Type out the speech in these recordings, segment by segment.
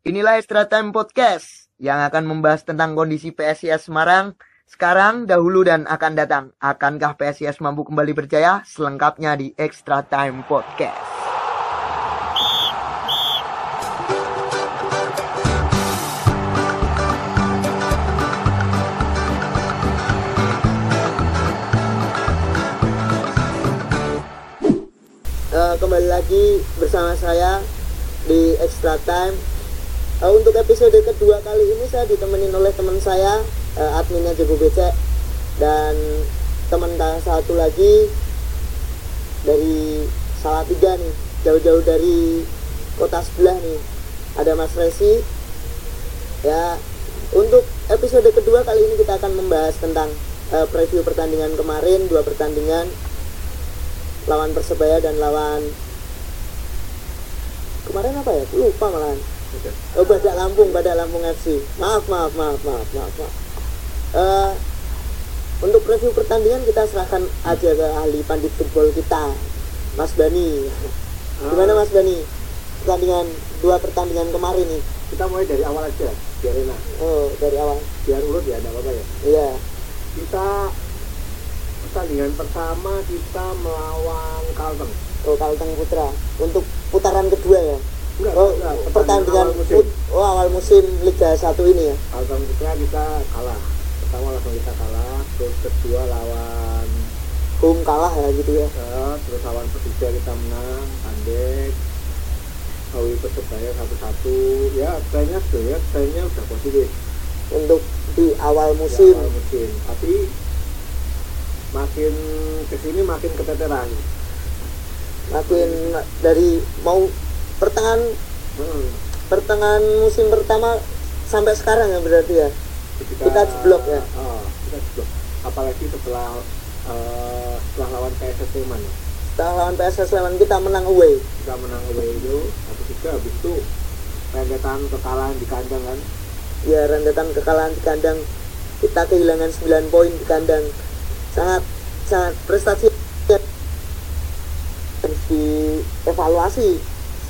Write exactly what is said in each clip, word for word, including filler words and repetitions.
Inilah Extra Time Podcast yang akan membahas tentang kondisi P S I S Semarang sekarang, dahulu, dan akan datang. Akankah P S I S mampu kembali berjaya? Selengkapnya di Extra Time Podcast. Uh, kembali lagi bersama saya di Extra Time. Uh, untuk episode kedua kali ini saya ditemenin oleh teman saya, uh, adminnya Jago Becak, dan teman satu lagi dari Salatiga nih, jauh-jauh dari kota sebelah nih, ada Mas Resi. Ya, untuk episode kedua kali ini kita akan membahas tentang uh, preview pertandingan kemarin, dua pertandingan lawan Persebaya dan lawan kemarin apa ya? Lupa malahan. Oh, Badak Lampung, Badak Lampung F C. Maaf, maaf, maaf, maaf, maaf, maaf. Uh, untuk preview pertandingan kita serahkan aja ke ahli pandit football kita, Mas Bani. Gimana Mas Bani? Pertandingan dua pertandingan kemarin nih. Kita mulai dari awal aja, biar enak. Oh, dari awal. Biar urut ya, enggak apa-apa ya. Iya. Kita pertandingan pertama kita melawan Kalteng. Oh, Kalteng Putra. Untuk putaran kedua ya. Enggak, oh, enggak, pertandingan awal musim. Oh, awal musim Liga satu ini ya. Alhamdulillah kita kalah. Pertama lawan kita kalah, terus kedua lawan Hum kalah ya gitu ya. Terus lawan Persija kita menang, pandek. Lawan Persebaya satu satu. Ya, trennya sudah ya, trennya sudah positif untuk di awal musim. Ya, awal musim. Tapi makin kesini makin keteteran. Makin hmm. dari mau pertengahan hmm. pertengahan musim pertama sampai sekarang ya berarti ya. Ketika, kita jeblok ya. Oh, kita jeblok. Apalagi setelah uh, setelah lawan P S S Leman. Setelah lawan P S S Leman kita menang away. Kita menang away itu habis itu habis itu rentetan kekalahan di kandang kan. Ya, rentetan kekalahan di kandang. Kita kehilangan sembilan poin di kandang. Sangat sangat prestasi harus dievaluasi.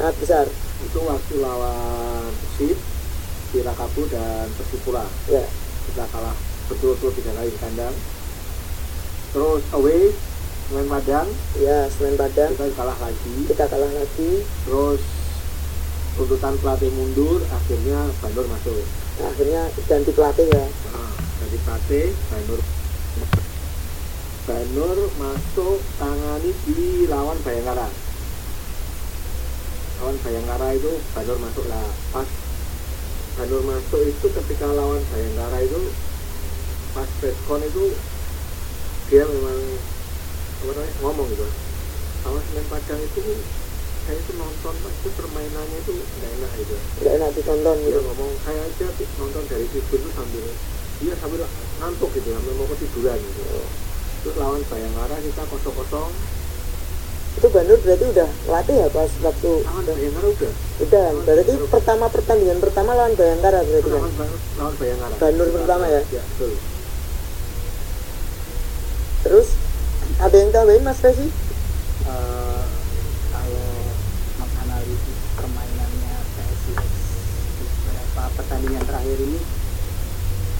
Sangat besar itu waktu lawan Persib, Pirakabu dan Persipura ya. Kita kalah betul-betul tiga kali di kandang. Terus away Semen Padang ya, Semen Padang kita kalah lagi kita kalah lagi terus tuntutan pelatih mundur, akhirnya Bandur masuk. Nah, akhirnya ganti pelatih ya. Nah, ganti pelatih Bandur Bandur masuk, tangani di lawan Bhayangkara. Lawan Bhayangkara itu Bandur masuk lah. Pas Bandur masuk itu ketika lawan Bhayangkara itu pas preskon itu dia memang apa namanya ngomong gitu. Lawan Semen Padang itu saya itu nonton itu permainannya itu nggak enak gitu. Nggak enak ditonton gitu. Dia ngomong saya aja nonton dari tribun itu sambil dia sambil ngantuk gitu, sambil mau ketiduran gitu. Terus lawan Bhayangkara kita kosong-kosong. Itu Bandur berarti udah latih ya pas waktu lawan Bhayangkara udah udah lawan berarti Bhayangkara. Pertama pertandingan pertama lawan Bhayangkara berarti kan lawan, lawan Bhayangkara Bandur pertama ya, ya betul. Terus ada yang tambahin Mas Resi? Uh, kalau menganalisis permainannya P S I S beberapa pertandingan terakhir ini,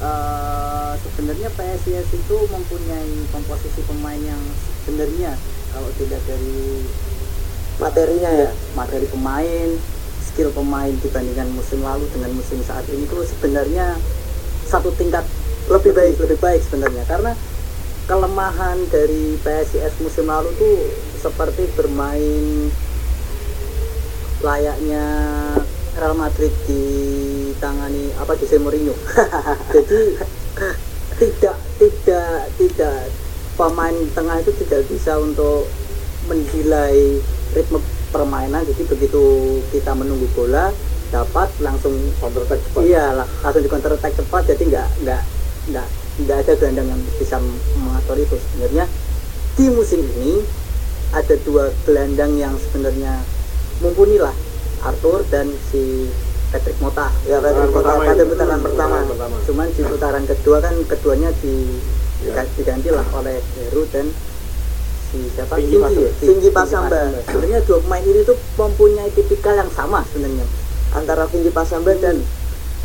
uh, sebenarnya P S I S itu mempunyai komposisi pemain yang sebenarnya kalau tidak dari materinya ya, materi pemain, skill pemain dibandingkan musim lalu dengan musim saat ini itu sebenarnya satu tingkat lebih baik lebih baik sebenarnya, karena kelemahan dari P S I S musim lalu tuh seperti bermain layaknya Real Madrid ditangani apa Jose Mourinho. Jadi tidak tidak tidak pemain tengah itu tidak bisa untuk menilai ritme permainan. Jadi begitu kita menunggu bola dapat langsung counter attack cepat. Iya, langsung di counter attack cepat. Jadi nggak nggak nggak nggak ada gelandang yang bisa mengatur itu. Sebenarnya di musim ini ada dua gelandang yang sebenarnya mumpuni lah, Arthur dan si Patrick Motta. Ya, Patrick Motta pada putaran pertama. pertama. Cuman di putaran kedua kan keduanya di Ya. diganti lah oleh Heru dan si siapa Finky Pasamba. Sebenarnya dua pemain ini tuh mempunyai tipikal yang sama sebenarnya. antara Finky Pasamba dan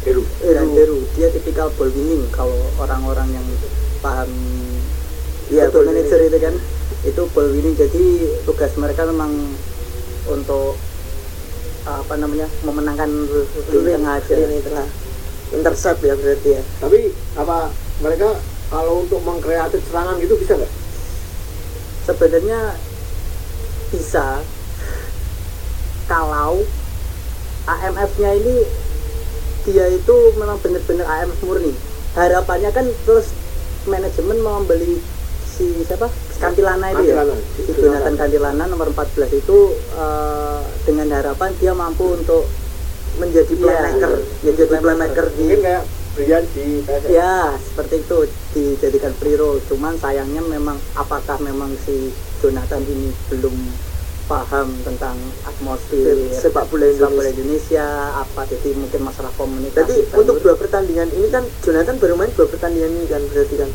Heru. Dan Heru dia tipikal ball winning kalau orang-orang yang paham ya ball manager itu kan, itu ball winning. Jadi tugas mereka memang untuk apa namanya memenangkan lini tengah aja, lini tengah intercept ya berarti ya. Tapi apa mereka kalau untuk mengkreatif serangan gitu bisa nggak? Sebenarnya bisa kalau A M F-nya ini dia itu memang benar-benar A M F murni. Harapannya kan terus manajemen mau membeli si siapa? Cantillana itu ya. Si Jonathan Cantillana nomor empat belas itu uh, dengan harapan dia mampu untuk menjadi playmaker, ya, menjadi playmaker di kayak Brian di P S S. Ya, seperti itu dijadikan free roll. Cuman sayangnya memang apakah memang si Jonathan ini belum paham tentang atmosfer sepak bola Indonesia, Indonesia apa jadi mungkin masalah komunikasi. Jadi untuk dua pertandingan ini kan Jonathan baru main dua pertandingan ini kan berarti kan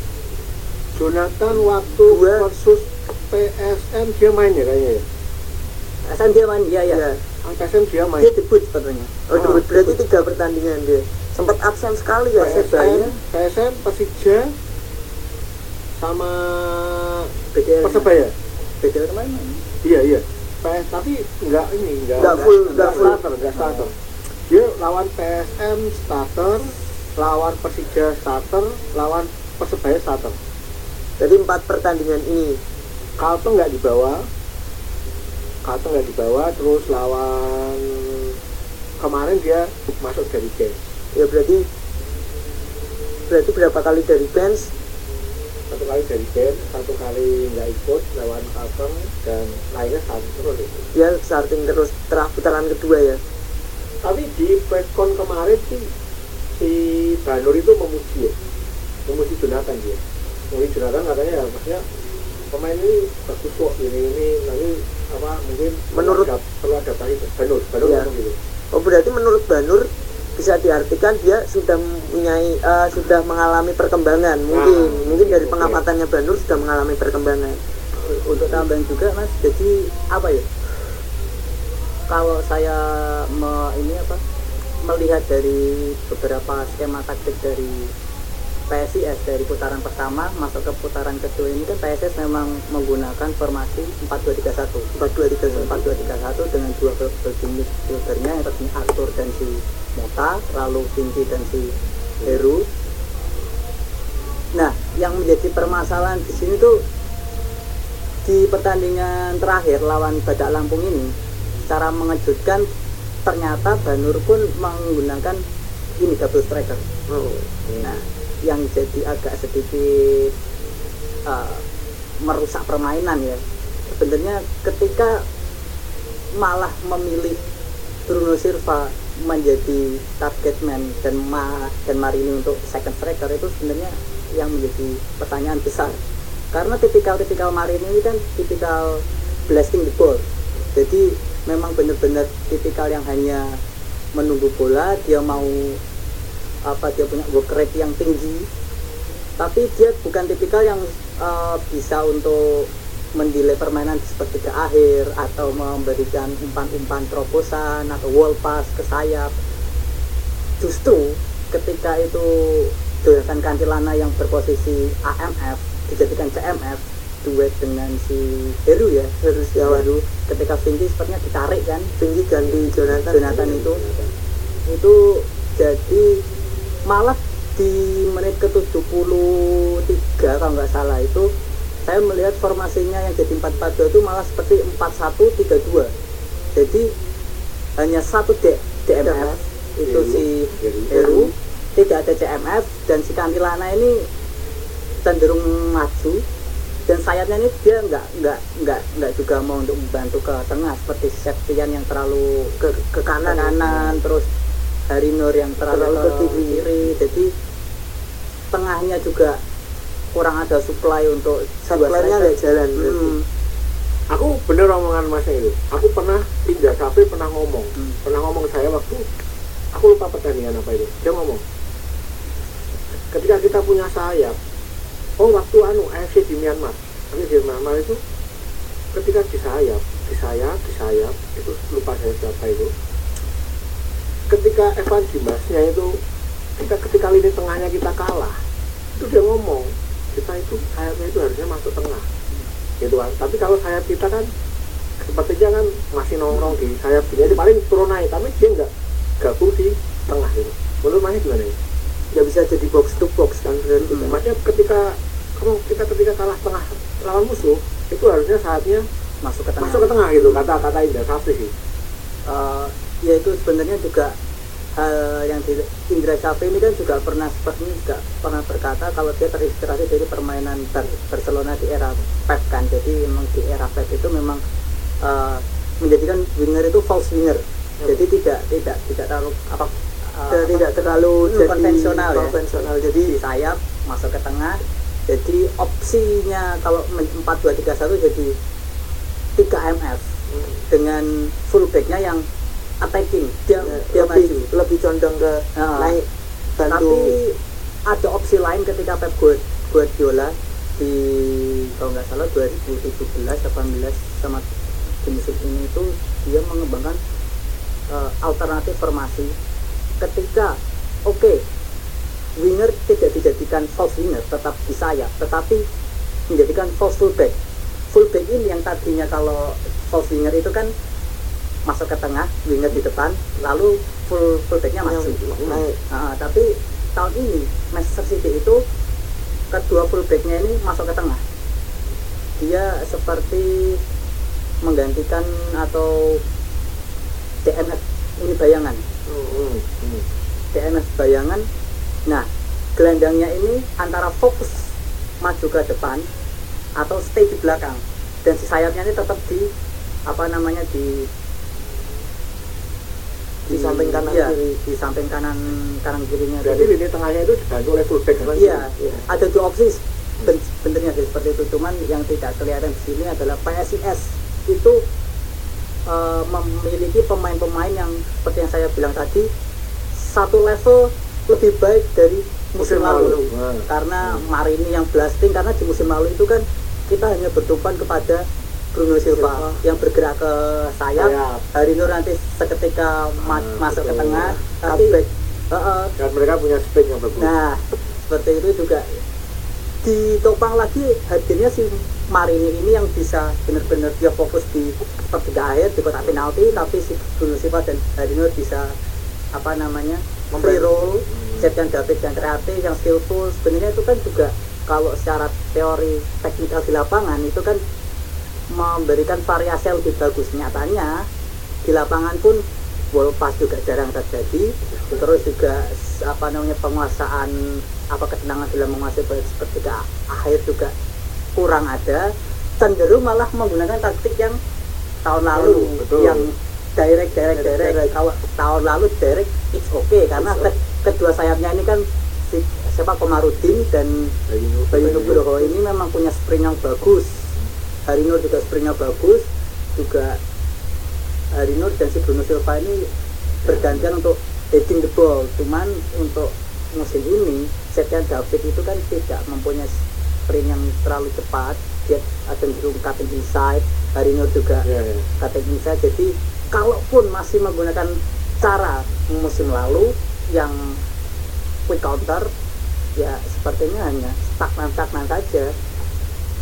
Jonathan waktu dua. Versus P S M dia main ya kayaknya ya? P S M dia main, iya ya, ya. P S M dia main dia debut sepertinya. Oh, oh debut berarti debut. Tiga pertandingan dia sempat absen sekali ya Persebaya, P S M, Persija sama B D L Persebaya B D L kemarin main iya iya P S, tapi enggak ini, enggak, enggak full, enggak, enggak full starter, enggak starter. Dia lawan P S M starter, lawan Persija starter, lawan Persebaya starter. Jadi empat pertandingan ini Kalteng enggak dibawa, Kalteng enggak dibawa, terus lawan kemarin dia masuk dari bench. Ya berarti berarti berapa kali dari bench? Satu kali dari game, satu kali nggak ikut lawan Kalteng dan lainnya starting terus itu. Dia starting terus setelah putaran kedua ya. Tapi di preskon kemarin si si Bandur itu memuji ya, memuji Jonathan dia. Memuji Jonathan katanya ya maksudnya pemain ini bagus kok ini ini nanti apa mungkin menurut perlu adaptasi Bandur Bandur ya. Gitu. Oh berarti menurut Bandur bisa diartikan dia sudah mempunyai uh, sudah mengalami perkembangan mungkin nah, mungkin dari okay. Pengamatannya Bandur sudah mengalami perkembangan. Untuk tambahan juga Mas, jadi apa ya kalau saya me, ini apa melihat dari beberapa skema taktik dari P S I S dari putaran pertama masuk ke putaran kedua ini kan P S S memang menggunakan formasi empat dua tiga satu dengan dua berjumlah buildernya yang resmi Arthur dan si Motta, lalu Vinci dan si Heru. Nah, yang menjadi permasalahan di sini tuh di pertandingan terakhir lawan Badak Lampung ini secara mengejutkan ternyata Bandur pun menggunakan ini double striker. Oh. Nah, yang jadi agak sedikit uh, merusak permainan ya. Sebenarnya ketika malah memilih Bruno Silva menjadi target man dan Ma dan Marini untuk second striker itu sebenarnya yang menjadi pertanyaan besar. Karena tipikal-tipikal Marini ini kan tipikal blasting the ball. Jadi memang benar-benar tipikal yang hanya menunggu bola, dia mau apa dia punya work rate yang tinggi tapi dia bukan tipikal yang uh, bisa untuk mendelay permainan seperti ke akhir atau memberikan umpan-umpan terobosan atau wall pass ke sayap. Justru ketika itu Jonathan Cantillana yang berposisi A M F dijadikan C M F duet dengan si Heru ya Heru si Heru ya. Ketika Vinci sepertinya ditarik kan Vinci ganti Jonathan Jonathan itu itu jadi malah di menit ke tujuh puluh tiga kalau nggak salah itu saya melihat formasinya yang jadi empat empat dua itu malah seperti empat satu tiga dua. Jadi hanya satu D, D M F itu si Heru, tidak ada C M F dan si Cantillana ini cenderung maju dan sayapnya ini dia nggak nggak nggak nggak juga mau untuk membantu ke tengah seperti Septian yang terlalu ke ke kanan kanan terus Hari Nur yang terlalu ke kiri, jadi tengahnya juga kurang ada supply untuk supply-nya nggak jalan. Hmm. Aku bener omongan masnya itu. Aku pernah pindah kafe pernah ngomong, hmm. pernah ngomong saya waktu aku lupa pertandingan apa itu. Dia ngomong, ketika kita punya sayap, oh waktu anu A F C di Myanmar, tapi di Myanmar itu ketika di sayap, di sayap, di sayap itu lupa saya siapa itu. ketika Evan Dimasnya itu, kita ketika lini tengahnya kita kalah, itu dia ngomong, kita itu sayapnya itu harusnya masuk tengah, gitu kan. Tapi kalau sayap kita kan sepertinya kan masih nongkrong di sayap, jadi paling turun naik, tapi dia nggak gabung di tengah gitu. Menurut Mas gimana ya? Nggak bisa jadi box to box kan, hmm. Maksudnya ketika kalau kita ketika kalah tengah lawan musuh, itu harusnya saatnya masuk ke tengah, masuk ke tengah gitu, kata-kata Indra Safri sih. Uh, ya itu sebenarnya juga hal yang di, Indra Safri ini kan juga pernah seperti juga pernah berkata kalau dia terinspirasi dari permainan Barcelona di era Pep kan. Jadi memang di era Pep itu memang uh, menjadikan winger itu false winger, hmm. Jadi tidak tidak tidak terlalu apa, uh, tidak terlalu jadi konvensional, ya? konvensional jadi di sayap masuk ke tengah. Jadi opsinya kalau empat dua tiga satu jadi tiga M F, hmm. Dengan fullbacknya yang attacking, dia, ya, dia lebih, maju, lebih condong ke nah, naik. Tapi ada opsi lain ketika Pep Guardiola di kalau nggak salah dua ribu tujuh belas delapan belas sama musim ini itu dia mengembangkan uh, alternatif formasi ketika oke okay, winger tidak dijadikan false winger, tetap di sayap, tetapi menjadikan false fullback. Fullback ini yang tadinya kalau false winger itu kan masuk ke tengah, winger di depan, lalu full fullbacknya masuk. Nah, tapi tahun ini Manchester City itu kedua fullbacknya ini masuk ke tengah. Dia seperti menggantikan atau D M F ini bayangan. Hmm, hmm. D M F bayangan. Nah, gelandangnya ini antara fokus maju ke depan atau stay di belakang, dan si sayapnya ini tetap di apa namanya di di, di samping kanan, iya, kiri, di samping kanan kanan kirinya. Jadi lini tengahnya itu dibantu oleh fullback. Iya, iya, ada dua opsi bentuknya seperti itu. Cuman yang tidak kelihatan di sini adalah P S I S itu uh, memiliki pemain-pemain yang seperti yang saya bilang tadi satu level lebih baik dari musim, musim lalu, lalu. Karena Marini yang blasting, karena di musim lalu itu kan kita hanya bertumpuan kepada Bruno Silva, Silva yang bergerak ke sayap, sayap. Hari Nur nanti seketika ma ah, masuk betul, ke tengah, ya. Tapi uh, uh, dan mereka punya speed yang bagus. Nah, seperti itu juga ditopang lagi hadirnya si Marini ini yang bisa benar-benar dia fokus di pertiga akhir, di kotak penalti, tapi si Bruno Silva dan Hari Nur bisa apa namanya free roll, Septian David yang kreatif, yang skillful. Sebenarnya itu kan juga kalau secara teori teknikal di lapangan itu kan memberikan variasi yang lebih bagus. Nyatanya di lapangan pun ball pass juga jarang terjadi. Terus juga apa namanya penguasaan apa ketenangan dalam menguasai seperti ke akhir juga kurang ada. Cenderung malah menggunakan taktik yang tahun lalu, betul, yang direct, direct, direct, direct. Kalau tahun lalu direct, it's okay, karena it's okay. Ke, kedua sayapnya ini kan si, siapa Komarudin dan Bhayangkara Bhayangkara ini memang punya sprint yang bagus. Hari Nur juga sprintnya bagus, juga Hari Nur dan si Bruno Silva ini bergantian untuk heading the ball. Cuman untuk musim ini, Septian David itu kan tidak mempunyai sprint yang terlalu cepat, dia cenderung cutting inside. Hari Nur juga yeah, yeah. cutting inside, jadi kalaupun masih menggunakan cara musim lalu yang quick counter, ya sepertinya hanya stagnan-stagnan saja.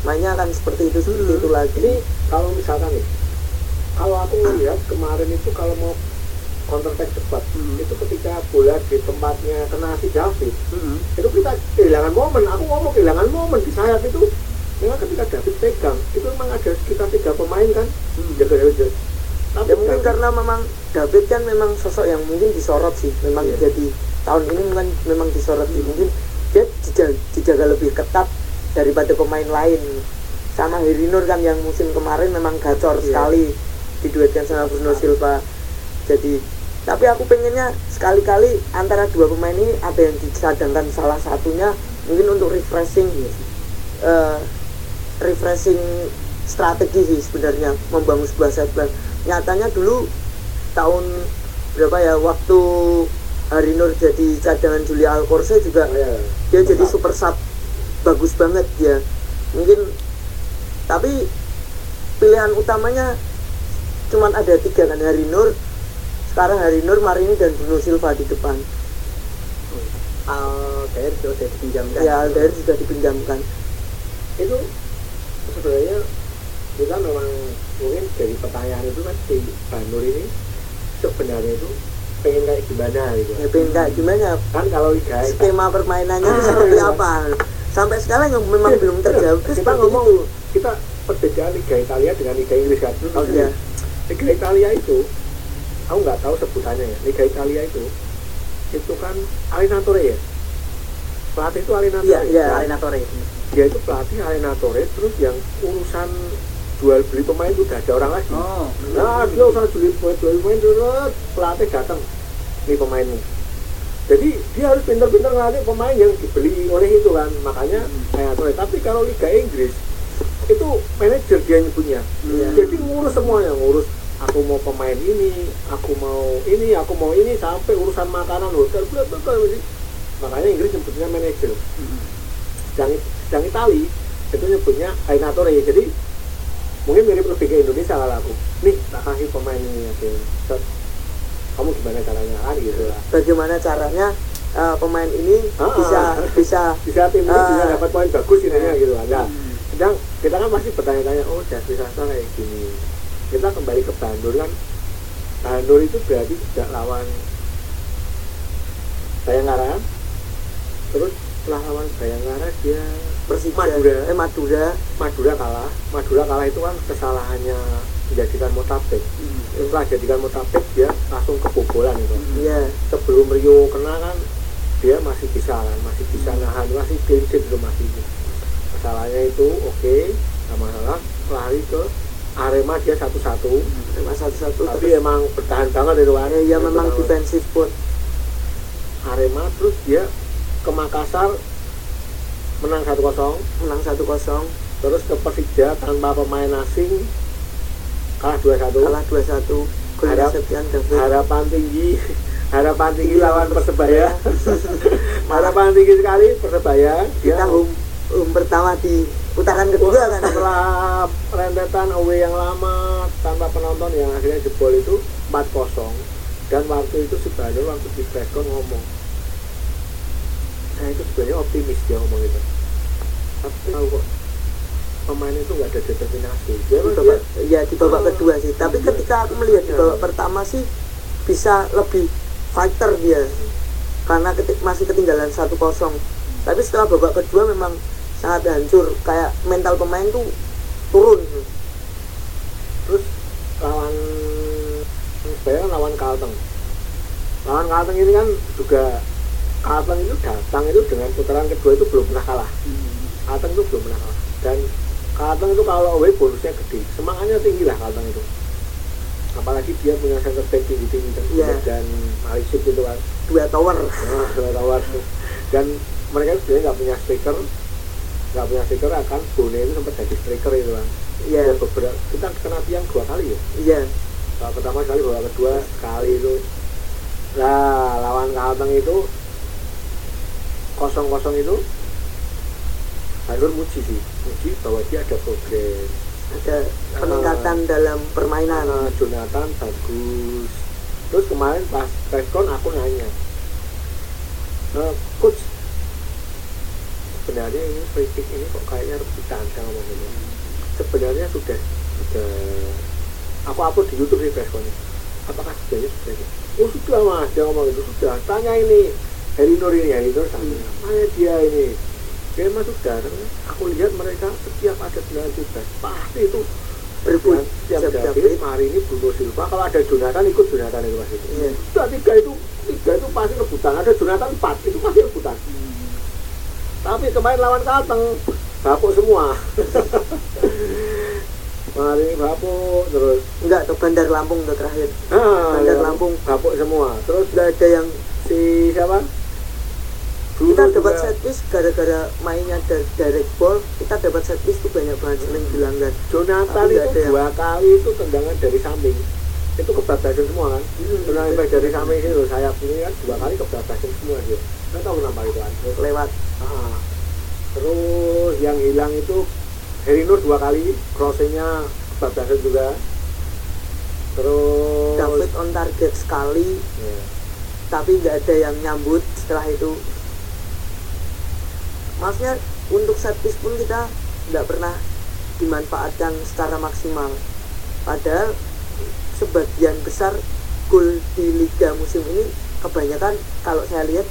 Mainnya akan seperti itu, seperti hmm. itu lagi. Jadi kalau misalkan nih, kalau aku melihat kemarin itu kalau mau counter attack cepat, hmm. itu ketika bola di tempatnya kena si David, hmm. itu kita kehilangan momen. Aku ngomong kehilangan momen di sayap itu, memang ketika David pegang, itu memang ada sekitar tiga pemain kan, hmm. jaga-jaga. Ya mungkin karena memang David kan memang sosok yang mungkin disorot sih, memang yeah. jadi tahun ini memang, memang disorot sih, mungkin dia dijaga, dijaga lebih ketat daripada pemain lain. Sama Hari Nur kan yang musim kemarin memang gacor yeah. sekali diduetkan sama Bruno Silva. Jadi tapi aku pengennya sekali-kali antara dua pemain ini ada yang dicadangkan salah satunya mungkin untuk refreshing, uh, refreshing strategi sih sebenarnya membangun sebuah set plan. Nyatanya dulu tahun berapa ya waktu Hari Nur jadi cadangan Julia Alcorse juga yeah, dia betul. Jadi super sub bagus banget dia. Mungkin tapi pilihan utamanya cuman ada tiga kan, Hari Nur, Sekarang Hari Nur, Marini dan Bruno Silva di depan. Aldair sudah dipinjamkan. Ya, Aldair sudah dipinjamkan. Itu sebenarnya kita memang mungkin dari pertanyaan itu kan si Bandur ini sebenarnya itu pengen kayak gimana gitu. Ya, pengen kayak gimana? Kan kalau kayak skema permainannya ah, seperti iya. apa? Sampai sekarang yang memang ya, belum terjawab. Kita, kita ngomong itu. Kita perbedaan Liga Italia dengan Liga Inggris kan. Oh, iya. Liga Italia itu aku nggak tahu sebutannya ya. Liga Italia itu itu kan allenatore ya. Pelatih itu allenatore. Iya, iya, allenatore. Dia itu pelatih allenatore, terus yang urusan jual beli pemain itu gak ada orang lagi. Oh, nah, dia urusan jual beli jual pemain terus pelatih datang nih pemainmu. Jadi dia harus pintar-pintar ngelatih pemain yang dibeli oleh itu kan. Makanya allenatore. Tapi kalau Liga Inggris itu manajer dia nyebutnya. Hmm. Jadi ngurus semuanya, ngurus aku mau pemain ini, aku mau ini, aku mau ini, sampai urusan makanan, hotel, bla bla bla. Makanya Inggris nyebutnya manajer. Sedang, sedang Itali itu nyebutnya allenatore. Jadi mungkin mirip lebih ke Indonesia lah aku. Nih, tak kasih pemain ini, set. Kamu gimana caranya lari gitu lah. Bagaimana caranya uh, pemain ini ah, bisa bisa bisa tim ini uh, bisa dapat poin bagus gitu ya gitu. Nah, hmm. sedang kita kan pasti bertanya-tanya, oh jadi rasa kayak gini. Kita kembali ke Bandur kan. Bandur itu berarti tidak lawan Bhayangkara, terus setelah lawan Bhayangkara dia Persija, Madura, eh Madura, Madura kalah. Madura kalah itu kan kesalahannya menjadikan Motabek. Hmm. Setelah jadikan Motabek dia langsung kebobolan itu. Iya. Hmm. Sebelum Rio kena kan dia masih bisa kan, masih bisa nahan, masih clean sheet belum masih. Masalahnya itu oke, okay, sama masalah lari ke Arema dia satu-satu, Arema satu-satu, tapi terus emang bertahan banget itu kan. Iya, memang defensif pun. Arema terus dia ke Makassar menang satu kosong, menang satu kosong, terus ke Persija tanpa pemain asing kalah dua satu, kalah dua satu. Harap, harapan tinggi, harapan tinggi lawan Persebaya. Harapan tinggi sekali Persebaya. Kita home um, pertama di putaran kedua kan, setelah rentetan away yang lama tanpa penonton yang akhirnya jebol itu empat kosong. Dan waktu itu si Bandur waktu di preskon ngomong, nah itu sebenarnya optimis dia ngomong gitu, tapi tahu kok pemain itu nggak ada determinasi dia di babak, ya di babak oh, kedua sih. Tapi iya, ketika aku melihat di babak iya. pertama sih bisa lebih fighter dia hmm. karena ketik, masih ketinggalan satu kosong. hmm. Tapi setelah babak kedua memang sangat hancur, kayak mental pemain tuh turun. Terus lawan saya lawan Kalteng, lawan Kalteng ini kan juga Kalteng itu datang itu dengan putaran kedua itu belum pernah kalah. hmm. Kalteng itu belum pernah kalah, dan Kalteng itu kalau away bonusnya gede, semangatnya tinggi lah Kalteng itu, apalagi dia punya center back tinggi-tinggi yeah. dan Alisip itu kan dua tower, nah, dua tower dan mereka sebenarnya nggak punya striker. Gak punya striker akan Bone itu sempat jadi striker itu kan. Iya. Yeah. Kita kena tiang dua kali ya. Iya. Yeah. Pertama kali, babak kedua kali itu. Nah, lawan Kalteng itu kosong-kosong itu Bandur muji sih, muji bahwa dia ada progres, ada peningkatan uh, dalam permainan. Uh, Jonathan bagus. Terus kemarin pas preskon aku nanya, uh, coach, sebenarnya ini free kick ini kok kayaknya rebutan sama momennya. Sebenarnya sudah sudah aku upload di YouTube sih preskonnya. Apakah sejauh sudah? Oh sudah mas, dia ngomong itu sudah. Tanya ini Hari Nur ini, Hari Nur sama. Tanya dia ini. Dia mas sudah. Aku lihat mereka setiap ada penalti bebas pasti itu berbunyi. Setiap David, Marini, Bruno Silva. Kalau ada Jonathan ikut Jonathan itu mas itu. Sudah tiga itu tiga itu pasti rebutan. Ada Jonathan empat itu pasti rebutan. Tapi kemarin lawan Kalteng bapuk semua. Mari bapuk terus. Enggak, tuh Bandar Lampung tuh terakhir. Ah, Bandar ya, Lampung bapuk semua. Terus udah ada yang si siapa? Bruno kita dapat set piece gara-gara mainnya dari direct ball. Kita dapat set piece tuh banyak banget yang dilanggar. Jonathan itu ada dua yang kali itu tendangan dari samping. Itu kebablasan semua kan. Hmm, tendangan dari, dari samping itu sayap ini kan dua kali kebablasan semua dia. Enggak tahu kenapa itu kan. Terus lewat. Ah. Terus yang hilang itu Hari Nur dua kali crossingnya kebablasan juga. Terus dapat on target sekali, yeah. Tapi nggak ada yang nyambut setelah itu. Maksudnya untuk set piece pun kita nggak pernah dimanfaatkan secara maksimal. Padahal sebagian besar gol di liga musim ini kebanyakan kalau saya lihat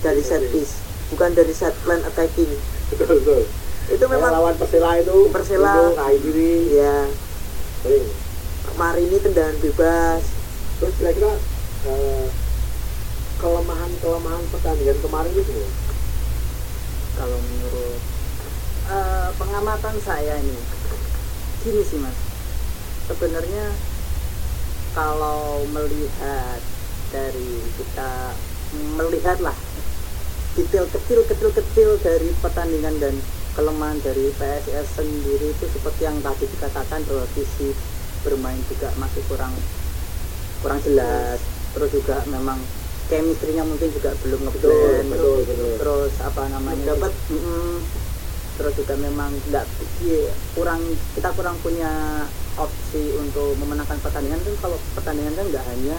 dari set piece, bukan dari set plan attacking. Betul, betul. Itu memang ya, lawan Persela itu Persela diri ya sering. Marini tendangan bebas. Terus kira-kira eh, kelemahan-kelemahan pertandingan kemarin itu ya? Kalau menurut eh, pengamatan saya ini gini sih Mas, sebenarnya kalau melihat dari kita melihatlah detail kecil-kecil-kecil dari pertandingan dan kelemahan dari P S S sendiri itu seperti yang tadi dikatakan bahwa visi bermain juga masih kurang kurang jelas, terus juga memang chemistry-nya mungkin juga belum ngeblend, terus apa namanya dapat mm, terus juga memang nggak kurang kita kurang punya opsi untuk memenangkan pertandingan. Kan kalau pertandingan kan nggak hanya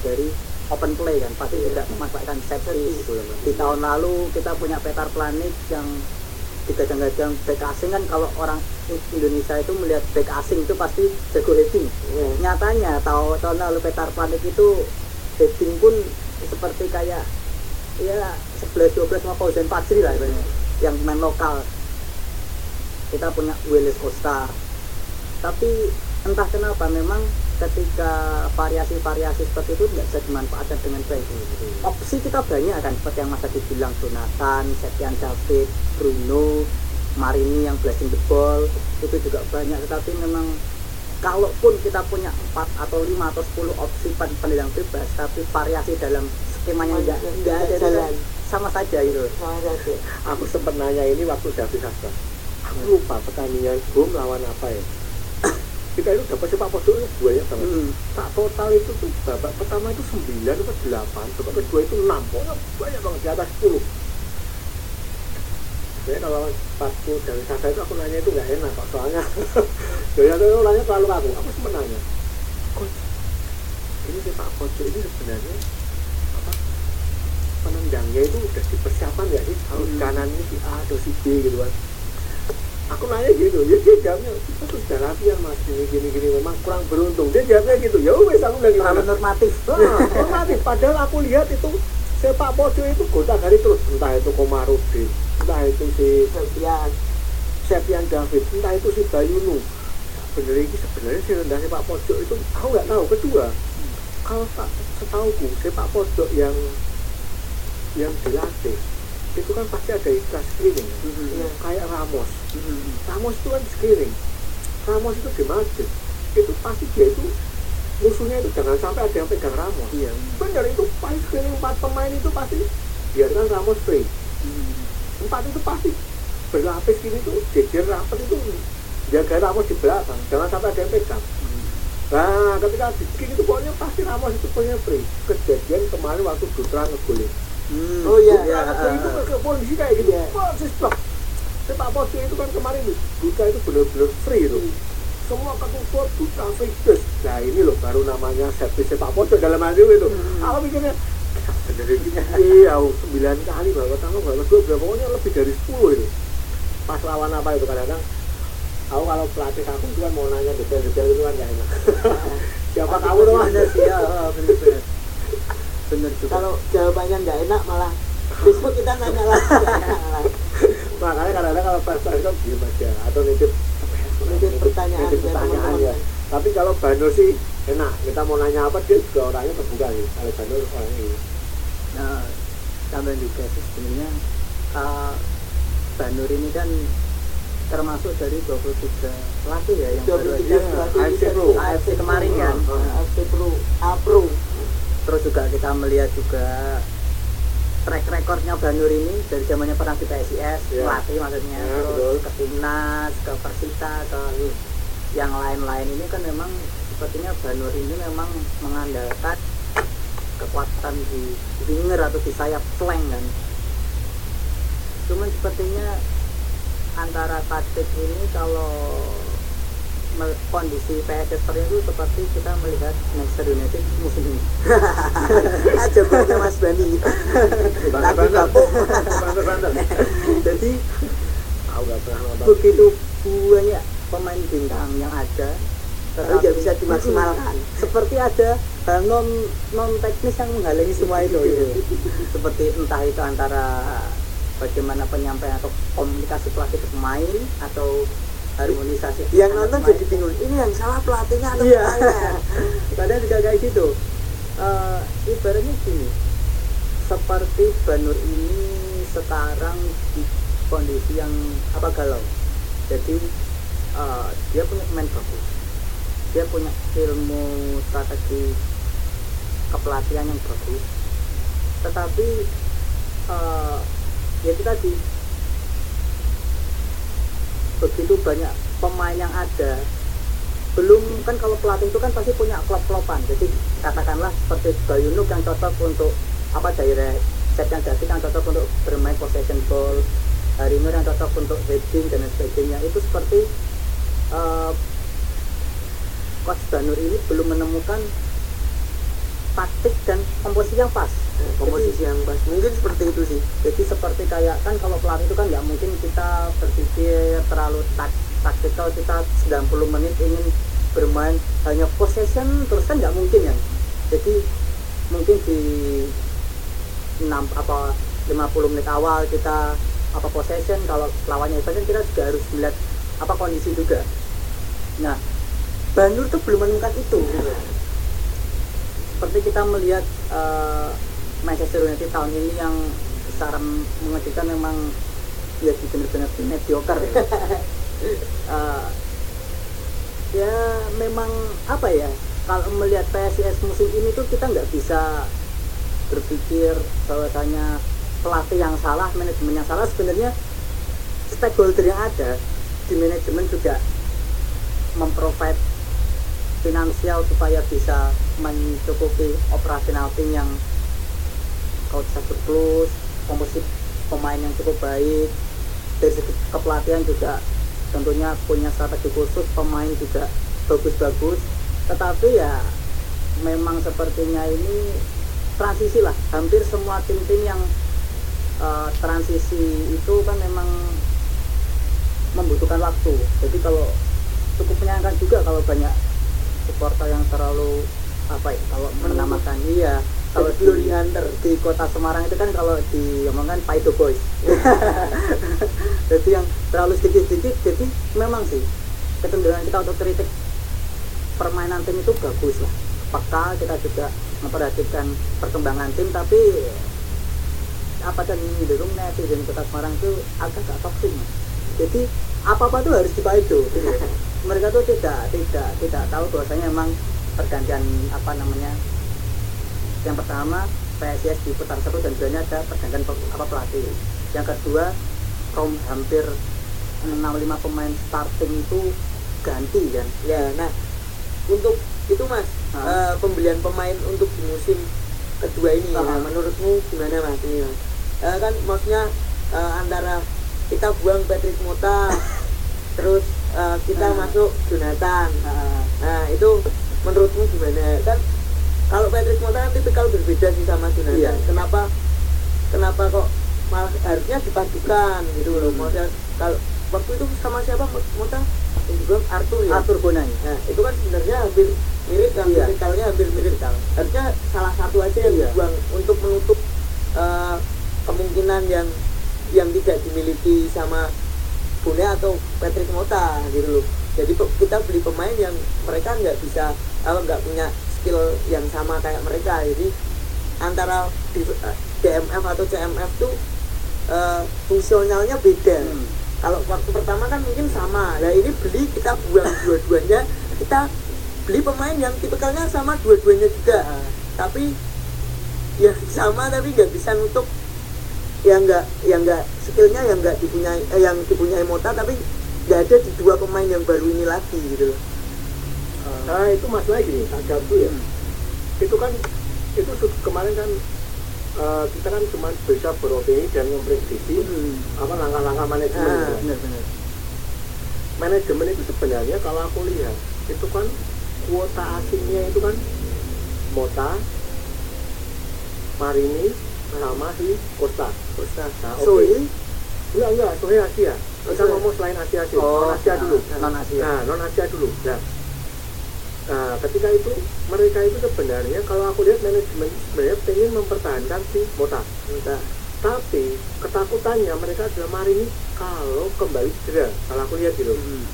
dari open play kan, pasti yeah. Juga memanfaatkan set piece. Di tahun lalu kita punya Petar Planik yang digadang-gadang back asing kan, kalau orang Indonesia itu melihat back asing itu pasti jago heading. Yeah. Nyatanya tahu tahun lalu Petar Planik itu heading pun seperti kayak ya sebelas dua belas sama Fauzan Fajri lah yeah. Yang main lokal. Kita punya Willis Costa. Tapi entah kenapa memang ketika variasi-variasi seperti itu nggak bisa dimanfaatkan dengan baik. Opsi kita banyak kan, seperti yang Mas tadi bilang, Jonathan, Septian David, Bruno, Marini yang blasting the ball itu juga banyak. Tetapi memang kalaupun kita punya empat atau lima atau sepuluh opsi penendang bebas, tapi variasi dalam skemanya nggak ada, jalan sama saja gitu. Aku sempat nanya ini waktu saya berkata, aku lupa pertandingan gue melawan apa ya. Kita itu dapat sepak pojoknya banyak banget. Hmm. Tak total itu tuh babak pertama itu sembilan atau delapan, babak kedua itu enam, pokoknya banyak banget di atas sepuluh. Jadi kalau pas aku dari Sasa itu aku nanya itu nggak enak, kok soalnya jadi aku nanya terlalu aku, aku sempat nanya, coach, ini sepak pojok ini sebenarnya apa penendangnya itu udah dipersiapkan nggak sih? Harus hmm. kanan ini si A atau si B gitu kan? Aku nanya gitu, ya dia jawabnya, kita tuh sudah latihan mas, gini-gini, memang kurang beruntung. Dia jawabnya gitu, ya wes aku bilang gimana? Normatif. Nah, normatif, padahal aku lihat itu sepak pojok itu gonta-ganti terus. Entah itu Komarudin, entah itu si Septian, Septian David, entah itu si Bayunu. Bener ini sebenarnya si rendah sepak pojok itu, aku nggak tahu. Kedua, hmm. kalau tak setahuku, sepak pojok yang yang dilatih, itu kan pasti ada istilah screening, mm-hmm. ya, kayak Ramos. Mm-hmm. Ramos itu kan screening. Ramos itu di masjid. Itu pasti dia itu musuhnya itu jangan sampai ada yang pegang Ramos. Iya. Mm-hmm. Benar itu pasti screening empat pemain itu pasti biarkan Ramos free. Mm-hmm. Empat itu pasti berlapis gini tuh, jejer rapat itu jaga Ramos di belakang, jangan sampai ada yang pegang. Mm-hmm. Nah, ketika di screen itu pokoknya pasti Ramos itu punya free. Kejadian kemarin waktu Dutra ngegolin. Hmm. Oh iya, iya. Itu ke polisi kayak gitu ya. Polisi blok. Sepak polisi itu kan kemarin itu, Dutra itu benar-benar free itu. Hmm. Semua ketutup Dutra free terus. Nah ini loh baru namanya servis sepak polisi dalam hal itu. Hmm. Aku pikirnya, bener ini iya, sembilan kali bahwa tanggung bahwa dua berapa pokoknya lebih dari sepuluh itu. Pas lawan apa itu kadang-kadang. Aku kalau pelatih aku itu kan mau nanya detail-detail itu kan nggak enak. Siapa tahu loh. Iya, benar-benar. Kalau jawabannya nggak enak malah besok kita nanya lagi. Makanya kadang-kadang kalau pas-pas kan diem aja atau nitip pertanyaan, pertanyaan ya. Tapi kalau Bandur sih enak, kita mau nanya apa dia juga orangnya terbuka nih. Kalau Bandur orangnya ini. Nah, tambahan juga sih sebenarnya uh, Bandur ini kan termasuk dari dua puluh tiga pelatih ya yang baru aja A F C kemarin kan, A F C Pro, A Pro. Terus juga kita melihat juga track recordnya Bandur ini dari zamannya pernah di P S I S, yeah. Pelatih maksudnya, yeah, terus ke Timnas, ke Persita, ke yang lain-lain ini kan memang sepertinya Bandur ini memang mengandalkan kekuatan di winger atau di sayap flank kan. Cuman sepertinya antara taktik ini kalau kondisi P S S itu seperti kita melihat Manchester United musim ini. Aja banyak Mas Bani. Tapi kapok. Jadi begitu banyak pemain bintang yang ada, tapi tidak bisa dimaksimalkan. Seperti ada hal non non teknis yang menghalangi semua itu. Seperti entah itu antara bagaimana penyampaian atau komunikasi pelatih pemain atau harmonisasi yang nonton jadi bingung ini yang salah pelatihnya atau iya. Pemainnya padahal juga kayak gitu. Uh, ibaratnya gini, seperti Bandur ini sekarang di kondisi yang apa galau. Jadi uh, dia punya pemain bagus, dia punya ilmu strategi kepelatihan yang bagus, tetapi uh, ya itu tadi, begitu banyak pemain yang ada. Belum kan kalau pelatih itu kan pasti punya klop-klopan. Jadi katakanlah seperti Bhayangkara yang cocok untuk apa daerah, Septian David yang cocok untuk bermain possession ball, Hari Nur yang cocok untuk heading dan sebagainya. Itu seperti uh, coach Bandur ini belum menemukan taktik dan komposisi yang pas. Nah, komposisi jadi, yang pas mungkin seperti itu sih. Jadi seperti kayak kan kalau pelatih itu kan nggak mungkin kita berpikir terlalu tak, taktikal, kita sembilan puluh menit ingin bermain hanya possession terus, kan nggak mungkin ya. Jadi mungkin di enam, apa lima puluh menit awal kita apa possession, kalau lawannya itu kan kita juga harus melihat apa kondisi juga. Nah, Bandur tuh belum menemukan itu gitu. Seperti kita melihat uh, Manchester United tahun ini yang secara mengejutkan memang ya benar-benar mediocre. uh, ya memang apa ya, kalau melihat P S I S musim ini tuh kita nggak bisa berpikir bahwasanya pelatih yang salah, manajemen yang salah. Sebenarnya stakeholder yang ada di manajemen juga memprovide finansial supaya bisa mencukupi operasional tim yang coach surplus, komposisi pemain yang cukup baik. Dari segi kepelatihan juga tentunya punya strategi khusus, pemain juga bagus-bagus. Tetapi ya memang sepertinya ini transisi lah. Hampir semua tim-tim yang uh, transisi itu kan memang membutuhkan waktu. Jadi kalau cukup menyayangkan juga kalau banyak supporter yang terlalu apa ya, kalau menamakan iya, kalau dulu di, di kota Semarang itu kan kalau diomongkan Paido Boys. Jadi yang terlalu sedikit-sedikit, jadi memang sih kecenderungan kita untuk kritik permainan tim itu bagus lah, peka, kita juga memperhatikan perkembangan tim, tapi apa dan cenderung netizen kota Semarang itu agak-agak toksik. Jadi apa-apa tuh harus dipaido. Mereka tuh tidak tidak tidak tahu bahwasanya emang pergantian apa namanya, yang pertama P S S di putar seru dan duanya ada pergantian apa pelatih, yang kedua kaum hampir enam puluh lima pemain starting itu ganti kan ya. Nah untuk itu Mas, uh, pembelian pemain untuk di musim kedua ini uh, ya, menurutmu gimana Mas ini Mas? Uh, kan maksudnya uh, antara kita buang Patrick Motta terus uh, kita nah. masuk Jonathan nah. nah itu menurutmu gimana? Kan kalau Patrick Motta kan tipikal berbeda sih sama Jonathan. Iya. Kenapa kenapa kok malah harusnya dipadukan gitu loh. Model kalau waktu itu sama siapa Motta yang dibuang, Arthur ya? Arthur Bonanya. Nah itu kan sebenarnya hampir mirip kan, iya. Tipikalnya hampir mirip kan. Harusnya salah satu aja yang iya. dibuang untuk menutup uh, kemungkinan yang yang tidak dimiliki sama Bone atau Patrick Motta gitu loh. Jadi kita beli pemain yang mereka nggak bisa, kalau nggak punya skill yang sama kayak mereka. Jadi antara D M F atau C M F tuh uh, fungsionalnya beda. Hmm. Kalau waktu pertama kan mungkin sama. Nah ini beli kita buang dua-duanya, kita beli pemain yang tipikalnya sama dua-duanya juga. Hmm. Tapi ya sama tapi nggak bisa nutup yang nggak yang nggak skillnya yang nggak dipunyai eh, yang dipunyai Motta tapi nggak ada di dua pemain yang baru ini lagi gitu. Uh, nah itu masalah gini, agak tuh ya. Hmm. Itu kan itu kemarin kan uh, kita kan cuma bisa beropini dan memprediksi hmm. apa langkah-langkah manajemen. Ah, benar-benar. manajemen itu sebenarnya kalau aku lihat itu kan kuota asingnya itu kan Motta, Marini, Ramos, Costa, Costa. Nah, okay. So ini enggak enggak soalnya Asia. Kita ngomong selain Asia sih, oh, non Asia dulu. Non Asia. Nah, non Asia dulu. Nah, nah, ketika itu mereka itu sebenarnya kalau aku lihat manajemen sebenarnya pengen mempertahankan si Motta. Nah, tapi ketakutannya mereka adalah Marini kalau kembali cedera. Kalau aku lihat gitu. Hmm.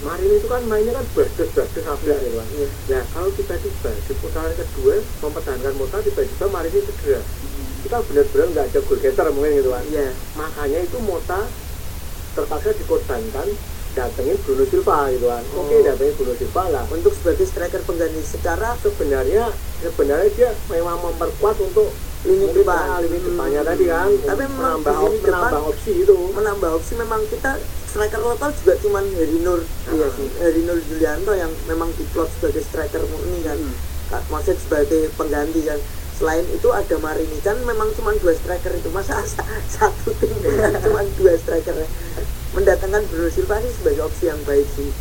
Marini itu kan mainnya kan berdes-berdes habis ya, ya. ya. Nah, kalau tiba-tiba di putaran kedua mempertahankan Motta, tiba-tiba Marini cedera. Hmm. Kita benar-benar nggak ada goal getter mungkin gitu kan. Ya. Makanya itu Motta terpaksa dikorbankan, datengin Bruno Silva gitu kan. Oh. Oke, datengin Bruno Silva lah. Untuk sebagai striker pengganti secara sebenarnya sebenarnya dia memang memperkuat untuk lini depan, lini depannya hmm. tadi kan. Tapi menambah opsi, menambah opsi itu. Menambah opsi memang kita striker lokal juga cuman Hari Nur, uh-huh. iya sih. Hari Nur Julianto yang memang diplot sebagai striker murni kan. Hmm. Maksud sebagai pengganti kan. Selain itu ada Marini kan memang cuman dua striker itu. Masa satu tim cuman dua striker. Mendatangkan Bruno Silva ini sebagai opsi yang baik sih.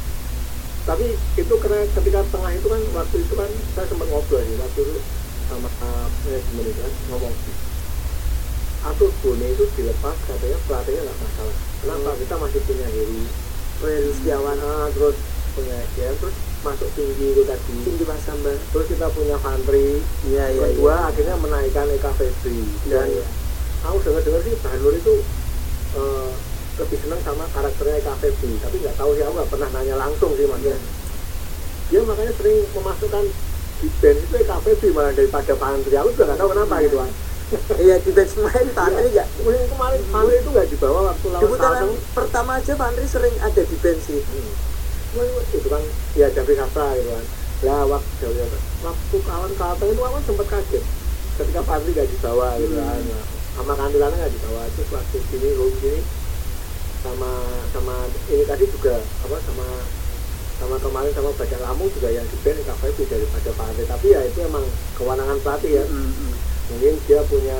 Tapi itu karena ketika tengah itu kan waktu itu kan saya sempat ngobrol ya waktu itu sama manajemen itu kan ngomong Arthur Bone itu dilepas katanya pelatihnya nggak masalah. Kenapa? Hmm. Kita masih punya Heru, Heru Setiawan, hmm. terus punya Ardair, terus masuk tinggi itu tadi Finky Pasamba, terus kita punya Fantri, ya, ya, kedua ya. Akhirnya menaikkan Eka Febri dan ya, ya. Aku dengar-dengar sih Bandur itu uh, lebih senang sama karakternya Eka Febri, tapi nggak tahu sih, aku nggak pernah nanya langsung sih maksudnya. Ya. Dia makanya sering memasukkan di bench itu Eka Febri malah daripada Fantri, aku juga nggak tahu kenapa ya. Gitu kan. Iya di bench main Fantri ya. Mungkin kemarin Fantri itu nggak dibawa waktu lawan Putaran pertama aja Fantri sering ada di bench sih. Hmm. Itu kan ya Jago Becak gitu kan. Lah waktu waktu kawan Kalteng itu aku sempat kaget ketika Fantri nggak dibawa gitu kan. Hmm. Sama Cantillana nggak dibawa itu waktu sini room sini sama sama ini tadi juga apa sama sama kemarin sama Badak Lampung juga yang di band K V P daripada Fantri, tapi ya itu emang kewenangan pelatih ya. Mm-hmm. Mungkin dia punya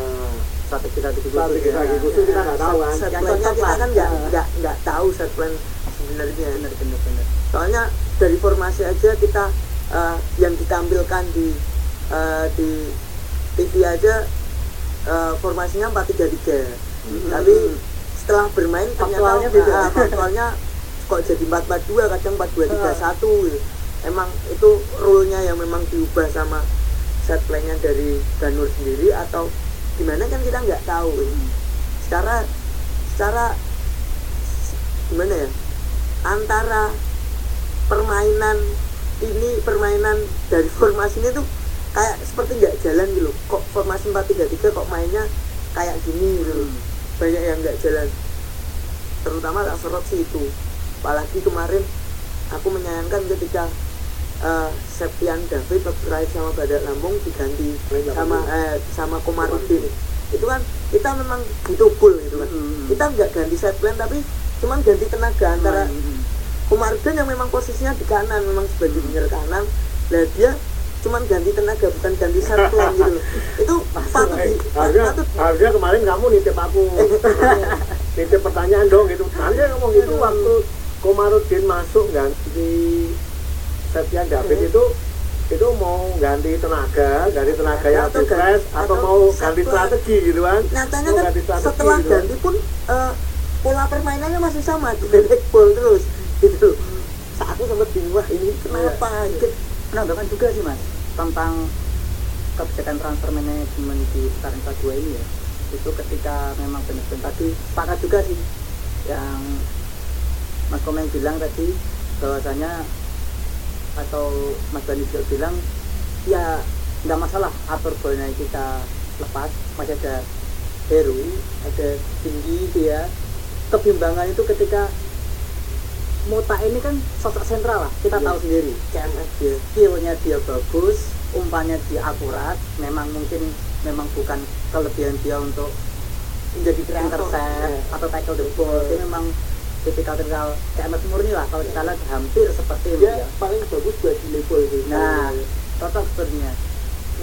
strategi-strategi khusus, ya. khusus kita nggak tahu kan. Set, set plan kita kan nggak nggak nggak tahu set plan sebenarnya. Benar, benar, benar. Soalnya dari formasi aja kita uh, yang ditampilkan di uh, di T V aja uh, formasinya empat tiga tiga. Mm-hmm. Tapi setelah bermain ternyata faktualnya, faktualnya kok jadi empat empat dua kadang empat dua tiga satu gitu. Emang itu rule-nya yang memang diubah sama set plan-nya dari Bandur sendiri atau gimana kan kita nggak tahu gitu. Secara secara gimana ya antara permainan ini permainan dari formasi ini tuh kayak seperti nggak jalan gitu. Kok formasi empat tiga tiga kok mainnya kayak gini gitu. Banyak yang nggak jalan, terutama tak serot sih itu. Apalagi kemarin aku menyayangkan ketika uh, Septian David terakhir sama Badak Lampung diganti Lampung. sama eh, sama Komarudin. Itu kan kita memang butuh gol gitu kan. Hmm. Kita nggak ganti set plan tapi cuman ganti tenaga antara hmm. Komarudin yang memang posisinya di kanan, memang sebagai penyerang kanan, lah dia cuman ganti tenaga bukan ganti set plan gitu loh. Itu patut eh, harusnya, harusnya kemarin kamu nitip aku nitip pertanyaan dong gitu. Nanti ngomong gitu waktu Komarudin masuk ganti Septian David hmm. itu itu mau ganti tenaga, ganti tenaga yang atau fresh atau, atau mau ganti strategi gitu kan. Nyatanya kan setelah gitu. Ganti pun uh, pola permainannya masih sama, dibebek ball terus gitu. Saat aku sempat bingung ini kenapa ya. Gitu. Penanggapan juga sih mas tentang kebijakan transfer manajemen di putaran kedua ini ya, itu ketika memang benar-benar tadi sepakat juga sih yang Mas Komeng bilang tadi bahwasanya atau Mas Bani juga bilang ya nggak masalah Arthur Bone kita lepas, masih ada Heru, ada Tinggi itu ya. Kebimbangan itu ketika Motta ini kan sosok sentral lah, kita yeah. tahu sendiri C M S dia, skillnya dia bagus, umpannya dia akurat, memang mungkin memang bukan kelebihan dia untuk menjadi intercept yeah. atau tackle the ball, yeah. dia memang tipikal-tipikal C M S murni lah, kalau yeah. kita lihat hampir seperti yeah, dia paling bagus buat di level itu nah, total sebenarnya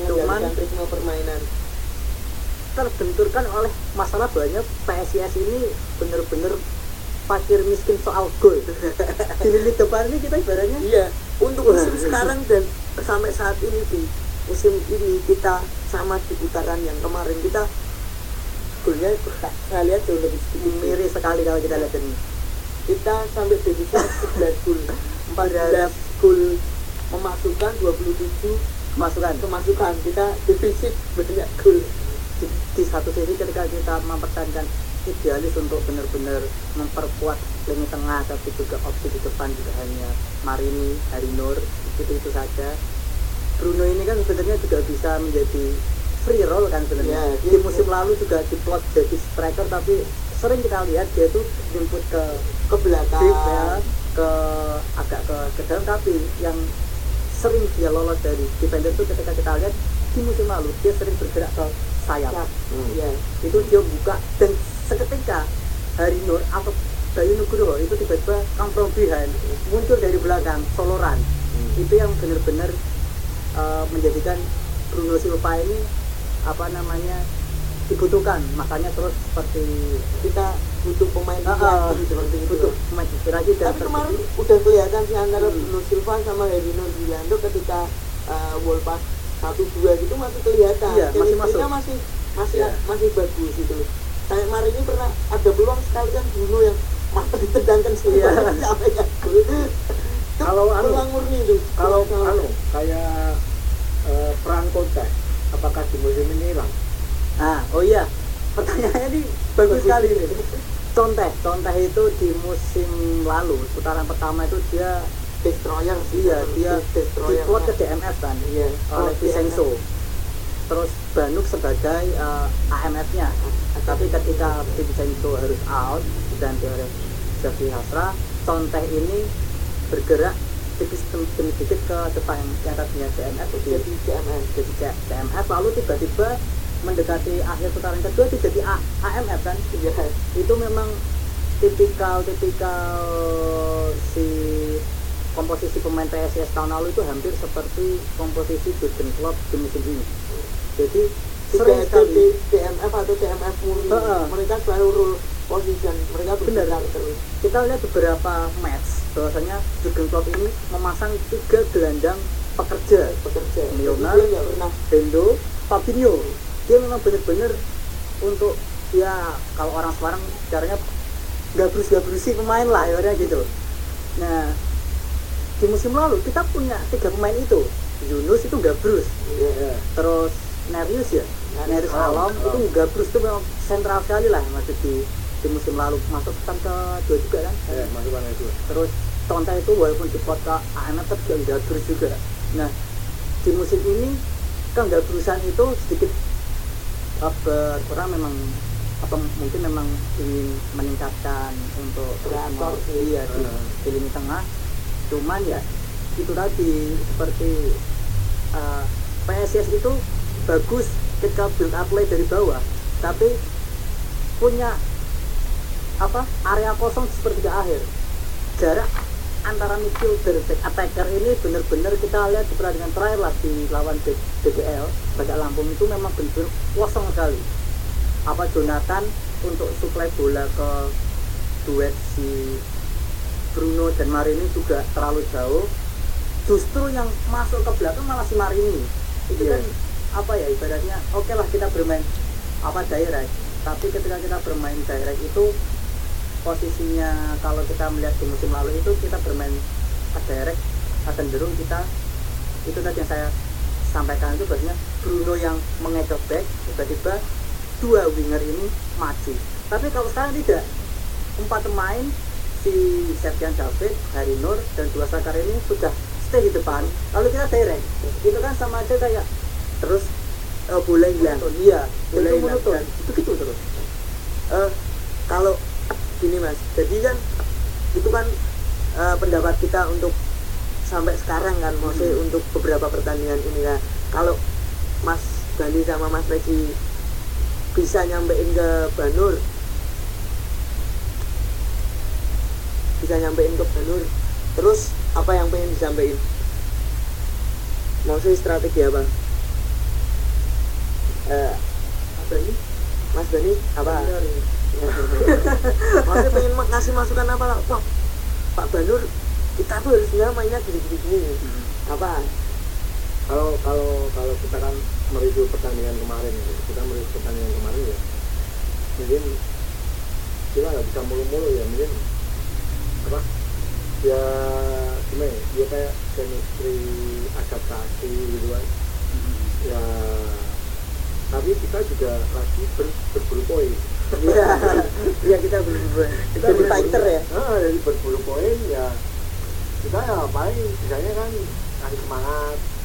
yeah, cuman ritme permainan terbenturkan oleh masalah banyak P S I S ini bener-bener fakir miskin soal gol. Di lini depan ini kita ibaratnya iya. Untuk musim sekarang dan sampai saat ini di musim ini kita sama di putaran yang kemarin, kita golnya saya lihat jauh lebih sedikit miris sekali kalau kita lihat ini. Kita sampai berbicara sebelas gol, empat belas gol memasukkan, dua puluh tujuh kemasukan. Kemasukan kita defisit banyak gol. Di, di satu sisi ketika kita mempertahankan idealis untuk benar-benar memperkuat lini tengah, tapi juga opsi di depan juga hanya Marini, Hari Nur, itu-itu saja. Bruno ini kan sebenarnya juga bisa menjadi free roll kan sebenarnya. Ya, di musim lalu juga diplot jadi striker, tapi sering kita lihat dia tuh input ke ke belakang, ya, ke agak ke ke dalam, tapi yang sering dia lolos dari defender itu ketika kita lihat di musim lalu dia sering bergerak ke sayap, hmm. ya, itu dia buka dan seketika Hari Nur atau Bayu Nugroho itu tiba-tiba kampung behind muncul dari belakang soloran, hmm. itu yang benar-benar uh, menjadikan Bruno Silva ini apa namanya dibutuhkan, makanya terus seperti kita butuh pemain uh, uh, seperti itu, butuh pemain inspirasi. Tapi kemarin itu udah kelihatan sih antara hmm. Bruno Silva sama Hari Nur Diando ketika uh, wall pass satu dua gitu masih kelihatan, iya, masih masuk. masih masih yeah. masih bagus gitu. Saya kemarin ini pernah ada peluang sekali kan Bruno yang mata ditendangkan sih, yeah. ya. Kalau anu murni itu, kalau anu kayak uh, perang Conteh, apakah di musim ini hilang? Ah, oh iya, pertanyaannya ini bagus sekali ini. Conteh, Conteh itu di musim lalu putaran pertama itu dia destroyer sih ya, dia diplot ke D M S kan, iya, oleh Vincenzo. Terus Banuk sebagai uh, A M F-nya. Tapi ketika Vincenzo harus out dan dia harus jadi Hasra, Conteh ini bergerak tipis demi dikit ke depan yang tadinya D M S jadi D M S, jadi D M S lalu tiba-tiba mendekati akhir putaran kedua itu jadi A M F kan, iya. Itu memang tipikal-tipikal si komposisi pemain P S S tahun lalu itu hampir seperti komposisi Jurgen Klopp di musim ini. Jadi sering sekali D M F atau D M F murni, uh, mereka selalu rule position, mereka benar terus. Kita lihat beberapa match, bahwasanya Jurgen Klopp ini memasang tiga gelandang pekerja, pekerja, Leonard, Hendo, Fabinho. Dia memang benar-benar untuk ya kalau orang sekarang caranya gabrus-gabrusi pemain lah, ya gitu. Nah. Di musim lalu kita punya tiga pemain itu, Yunus itu gabrus, yeah. terus Nerius ya, Nerius Alam oh, itu gabrus, itu memang sentral sekali lah masuk di, di musim lalu, masuk ke dua juga kan? Iya, yeah, masuk ke dua. Terus Conteh itu walaupun di kota anak tetap yang gabrus juga. Nah di musim ini kan gabrusan itu sedikit berkurang memang, apa mungkin memang ingin meningkatkan untuk kreator iya di, uh. di lini tengah. Cuman ya itu tadi seperti uh, P S S itu bagus ketika build up play dari bawah, tapi punya apa area kosong sepertiga akhir. Jarak antara midfielder dan attacker ini benar-benar kita lihat di pertandingan terakhir lah di lawan B D L Badak Lampung itu memang benar-benar kosong sekali. Apa Jonathan untuk suplai bola ke duet si Bruno dan Marini juga terlalu jauh, justru yang masuk ke belakang malah si Marini itu yeah. kan apa ya ibaratnya oke okay lah kita bermain apa direct, tapi ketika kita bermain direct itu posisinya kalau kita melihat di musim lalu itu kita bermain direct cenderung kita itu tadi yang saya sampaikan itu biasanya Bruno yang mengedok back tiba-tiba dua winger ini maju, tapi kalau sekarang tidak, empat pemain si Septian David, Hari Nur, dan dua sakar ini sudah stay di depan lalu kita direct, itu kan sama aja kayak terus uh, boleh hilang iya, boleh hilang dan begitu terus uh, kalau gini mas, jadi kan itu kan uh, pendapat kita untuk sampai sekarang kan, maksudnya hmm. untuk beberapa pertandingan ini kan, kalau Mas Bani sama Mas Resi bisa nyampein ke Bandur bisa nyampein ke Bandur, terus apa yang pengen disampaikan? Maksudnya strategi apa? Eh, apa ini? Mas Bani, apa? Benar, ya. Maksudnya pengen ngasih masukan apa lah, Pak, Pak Bandur, kita tuh harusnya mainnya gini-gini. Hmm. Apa? Kalau kalau kalau kita kan mereview pertandingan kemarin, kita mereview pertandingan kemarin ya. Mungkin kita nggak bisa mulu-mulu ya, mungkin apa? Ya gimana? Dia ya kayak chemistry, adaptasi gitu kan. Hmm. Ya, tapi kita juga lagi ber, berburu poin. Iya, ya, kita berburu poin. Kita jadi fighter ya. Ah, jadi berburu poin ya. Kita ya paling misalnya kan kasih semangat.